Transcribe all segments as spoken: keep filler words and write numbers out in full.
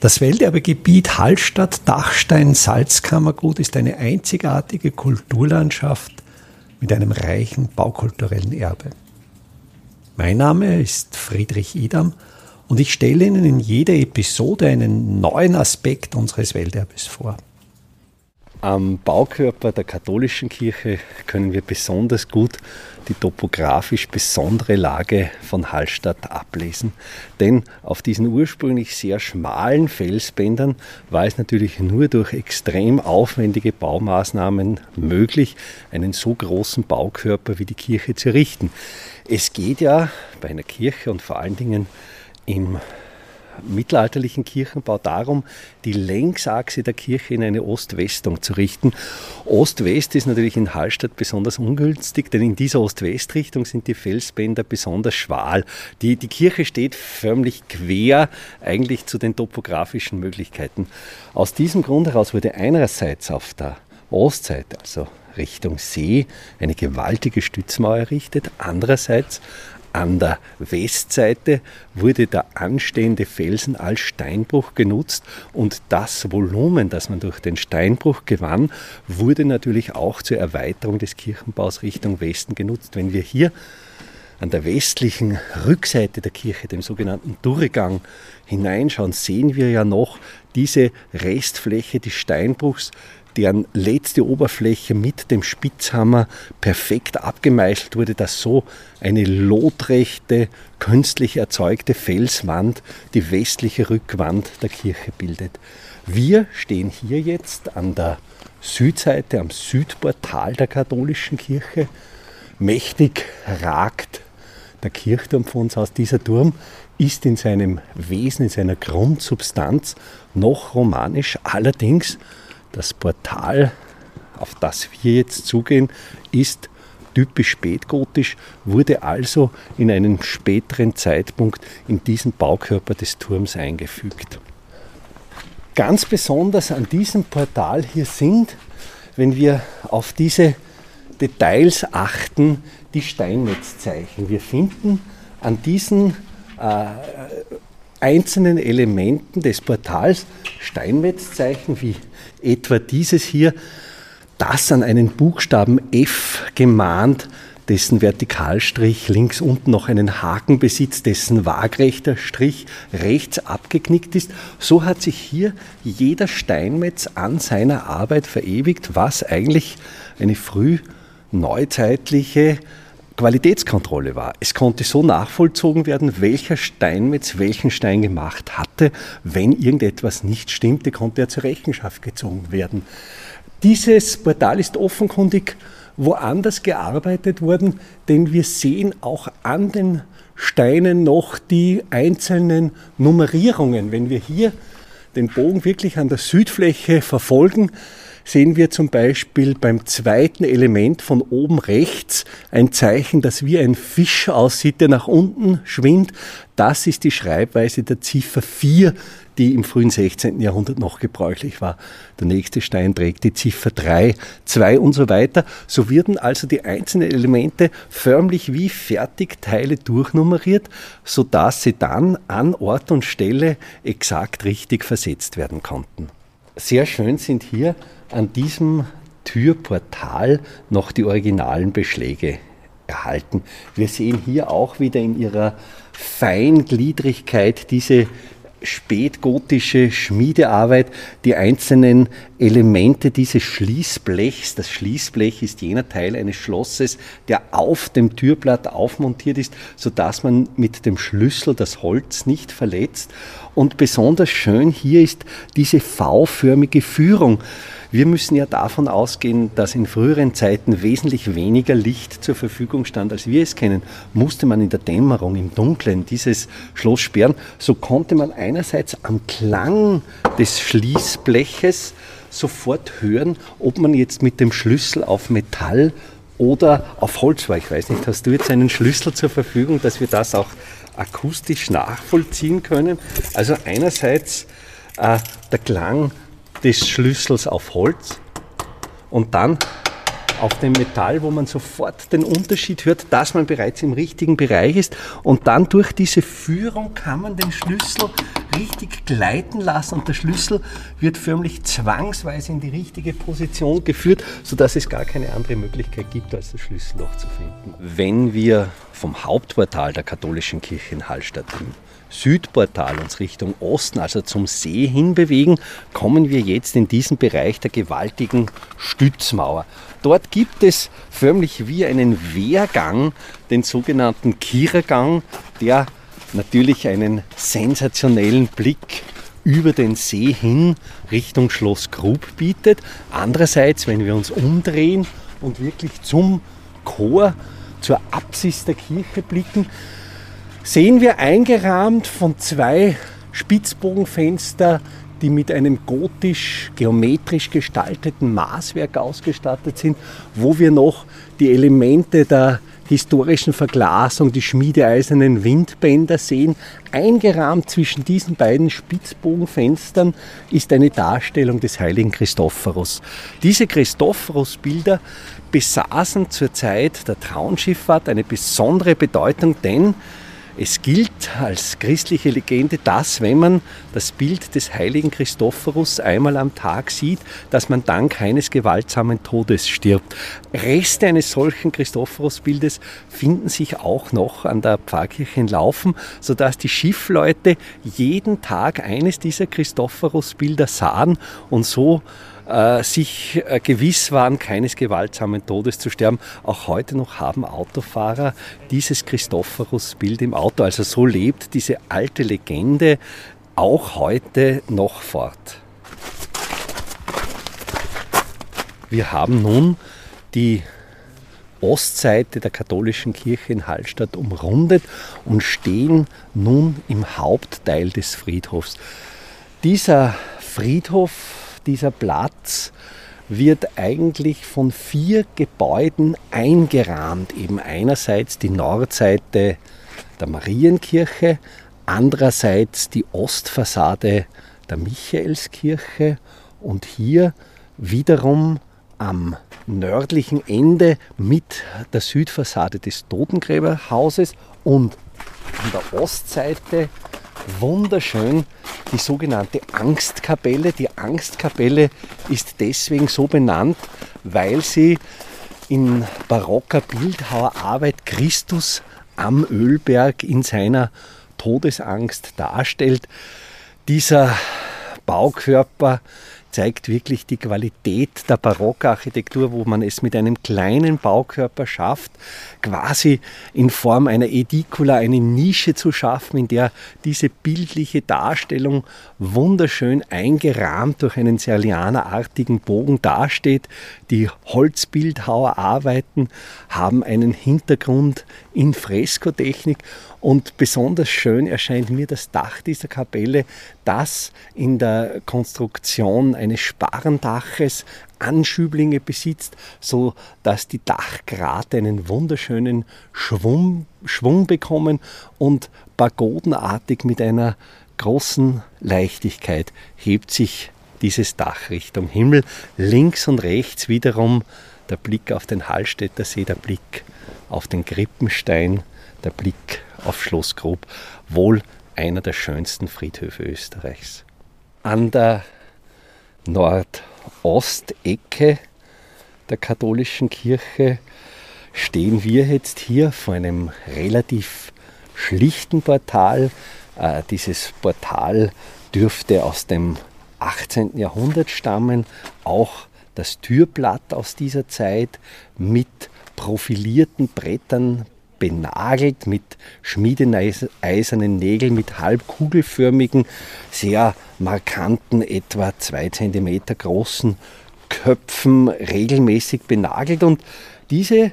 Das Welterbegebiet Hallstatt-Dachstein-Salzkammergut ist eine einzigartige Kulturlandschaft mit einem reichen baukulturellen Erbe. Mein Name ist Friedrich Edam und ich stelle Ihnen in jeder Episode einen neuen Aspekt unseres Welterbes vor. Am Baukörper der katholischen Kirche können wir besonders gut die topografisch besondere Lage von Hallstatt ablesen. Denn auf diesen ursprünglich sehr schmalen Felsbändern war es natürlich nur durch extrem aufwendige Baumaßnahmen möglich, einen so großen Baukörper wie die Kirche zu errichten. Es geht ja bei einer Kirche und vor allen Dingen im mittelalterlichen Kirchenbau darum, die Längsachse der Kirche in eine Ost-West-Richtung zu richten. Ost-West ist natürlich in Hallstatt besonders ungünstig, denn in dieser Ost-West-Richtung sind die Felsbänder besonders schmal. Die, die Kirche steht förmlich quer eigentlich zu den topografischen Möglichkeiten. Aus diesem Grund heraus wurde einerseits auf der Ostseite, also Richtung See, eine gewaltige Stützmauer errichtet, andererseits an der Westseite wurde der anstehende Felsen als Steinbruch genutzt und das Volumen, das man durch den Steinbruch gewann, wurde natürlich auch zur Erweiterung des Kirchenbaus Richtung Westen genutzt. Wenn wir hier an der westlichen Rückseite der Kirche, dem sogenannten Durchgang, hineinschauen, sehen wir ja noch diese Restfläche des Steinbruchs, deren letzte Oberfläche mit dem Spitzhammer perfekt abgemeißelt wurde, dass so eine lotrechte, künstlich erzeugte Felswand die westliche Rückwand der Kirche bildet. Wir stehen hier jetzt an der Südseite, am Südportal der katholischen Kirche. Mächtig ragt der Kirchturm von uns aus. Dieser Turm ist in seinem Wesen, in seiner Grundsubstanz noch romanisch, allerdings das Portal, auf das wir jetzt zugehen, ist typisch spätgotisch, wurde also in einem späteren Zeitpunkt in diesen Baukörper des Turms eingefügt. Ganz besonders an diesem Portal hier sind, wenn wir auf diese Details achten, die Steinmetzzeichen. Wir finden an diesen äh, einzelnen Elementen des Portals Steinmetzzeichen wie etwa dieses hier, das an einen Buchstaben F gemahnt, dessen Vertikalstrich links unten noch einen Haken besitzt, dessen waagrechter Strich rechts abgeknickt ist. So hat sich hier jeder Steinmetz an seiner Arbeit verewigt, was eigentlich eine frühneuzeitliche Qualitätskontrolle war. Es konnte so nachvollzogen werden, welcher Steinmetz welchen Stein gemacht hatte. Wenn irgendetwas nicht stimmte, konnte er zur Rechenschaft gezogen werden. Dieses Portal ist offenkundig woanders gearbeitet worden, denn wir sehen auch an den Steinen noch die einzelnen Nummerierungen. Wenn wir hier den Bogen wirklich an der Südfläche verfolgen, sehen wir zum Beispiel beim zweiten Element von oben rechts ein Zeichen, das wie ein Fisch aussieht, der nach unten schwimmt. Das ist die Schreibweise der Ziffer vier, die im frühen sechzehnten Jahrhundert noch gebräuchlich war. Der nächste Stein trägt die Ziffer drei, zwei und so weiter. So werden also die einzelnen Elemente förmlich wie Fertigteile durchnummeriert, sodass sie dann an Ort und Stelle exakt richtig versetzt werden konnten. Sehr schön sind hier an diesem Türportal noch die originalen Beschläge erhalten. Wir sehen hier auch wieder in ihrer Feingliedrigkeit diese spätgotische Schmiedearbeit, die einzelnen Elemente dieses Schließblechs. Das Schließblech ist jener Teil eines Schlosses, der auf dem Türblatt aufmontiert ist, sodass man mit dem Schlüssel das Holz nicht verletzt. Und besonders schön hier ist diese V-förmige Führung. Wir müssen ja davon ausgehen, dass in früheren Zeiten wesentlich weniger Licht zur Verfügung stand, als wir es kennen. Musste man in der Dämmerung, im Dunkeln dieses Schloss sperren, so konnte man einerseits am Klang des Schließbleches sofort hören, ob man jetzt mit dem Schlüssel auf Metall oder auf Holz war. Ich weiß nicht, hast du jetzt einen Schlüssel zur Verfügung, dass wir das auch akustisch nachvollziehen können? Also einerseits äh, der Klang des Schlüssels auf Holz und dann auf dem Metall, wo man sofort den Unterschied hört, dass man bereits im richtigen Bereich ist. Und dann durch diese Führung kann man den Schlüssel richtig gleiten lassen und der Schlüssel wird förmlich zwangsweise in die richtige Position geführt, sodass es gar keine andere Möglichkeit gibt, als das Schlüsselloch zu finden. Wenn wir vom Hauptportal der katholischen Kirche in Hallstatt im Südportal uns Richtung Osten, also zum See hin bewegen, kommen wir jetzt in diesen Bereich der gewaltigen Stützmauer. Dort gibt es förmlich wie einen Wehrgang, den sogenannten Kirrgang, der natürlich einen sensationellen Blick über den See hin Richtung Schloss Grub bietet. Andererseits, wenn wir uns umdrehen und wirklich zum Chor, zur Apsis der Kirche blicken, sehen wir eingerahmt von zwei Spitzbogenfenstern, die mit einem gotisch-geometrisch gestalteten Maßwerk ausgestattet sind, wo wir noch die Elemente der historischen Verglasung, die schmiedeeisernen Windbänder sehen. Eingerahmt zwischen diesen beiden Spitzbogenfenstern ist eine Darstellung des heiligen Christophorus. Diese Christophorus-Bilder besaßen zur Zeit der Traunschifffahrt eine besondere Bedeutung, denn es gilt als christliche Legende, dass wenn man das Bild des heiligen Christophorus einmal am Tag sieht, dass man dann keines gewaltsamen Todes stirbt. Reste eines solchen Christophorus-Bildes finden sich auch noch an der Pfarrkirche in Laufen, sodass die Schiffleute jeden Tag eines dieser Christophorus-Bilder sahen und so sich gewiss waren, keines gewaltsamen Todes zu sterben. Auch heute noch haben Autofahrer dieses Christophorus-Bild im Auto. Also so lebt diese alte Legende auch heute noch fort. Wir haben nun die Ostseite der katholischen Kirche in Hallstatt umrundet und stehen nun im Hauptteil des Friedhofs. Dieser Friedhof Dieser Platz wird eigentlich von vier Gebäuden eingerahmt. Eben einerseits die Nordseite der Marienkirche, andererseits die Ostfassade der Michaelskirche und hier wiederum am nördlichen Ende mit der Südfassade des Totengräberhauses und an der Ostseite wunderschön die sogenannte Angstkapelle. Die Angstkapelle ist deswegen so benannt, weil sie in barocker Bildhauerarbeit Christus am Ölberg in seiner Todesangst darstellt. Dieser Baukörper zeigt wirklich die Qualität der Barockarchitektur, wo man es mit einem kleinen Baukörper schafft, quasi in Form einer Edicula eine Nische zu schaffen, in der diese bildliche Darstellung wunderschön eingerahmt durch einen Serlianerartigen Bogen dasteht. Die Holzbildhauerarbeiten haben einen Hintergrund in Freskotechnik und besonders schön erscheint mir das Dach dieser Kapelle, das in der Konstruktion eines Sparrendaches Anschüblinge besitzt, so dass die Dachgrate einen wunderschönen Schwung, Schwung bekommen und pagodenartig mit einer großen Leichtigkeit hebt sich dieses Dach Richtung Himmel. Links und rechts wiederum der Blick auf den Hallstättersee, der Blick auf den Krippenstein, der Blick auf Schloss Grub, wohl einer der schönsten Friedhöfe Österreichs. An der Nordostecke der katholischen Kirche stehen wir jetzt hier vor einem relativ schlichten Portal. Äh, dieses Portal dürfte aus dem achtzehnten Jahrhundert stammen, auch das Türblatt aus dieser Zeit mit profilierten Brettern benagelt, mit schmiedeneisernen Nägeln, mit halbkugelförmigen, sehr markanten, etwa zwei Zentimeter großen Köpfen regelmäßig benagelt. Und diese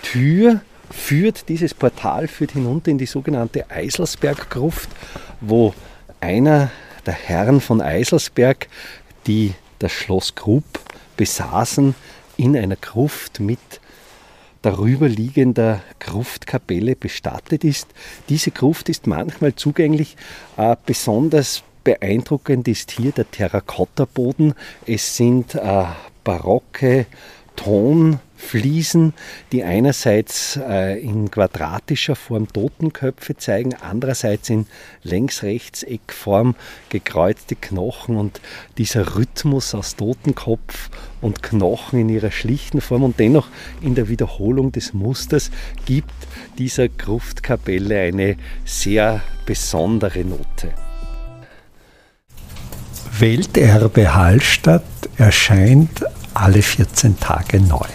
Tür führt, dieses Portal führt hinunter in die sogenannte Eiselsberggruft, wo einer der Herren von Eiselsberg, die das Schloss Grub besaßen, in einer Gruft mit darüber liegender Gruftkapelle bestattet ist. Diese Gruft ist manchmal zugänglich, äh, besonders beeindruckend ist hier der Terrakottaboden. Es sind äh, barocke Ton Fliesen, die einerseits äh, in quadratischer Form Totenköpfe zeigen, andererseits in Längs-Rechts-Eckform gekreuzte Knochen und dieser Rhythmus aus Totenkopf und Knochen in ihrer schlichten Form und dennoch in der Wiederholung des Musters gibt dieser Gruftkapelle eine sehr besondere Note. Welterbe Hallstatt erscheint alle vierzehn Tage neu.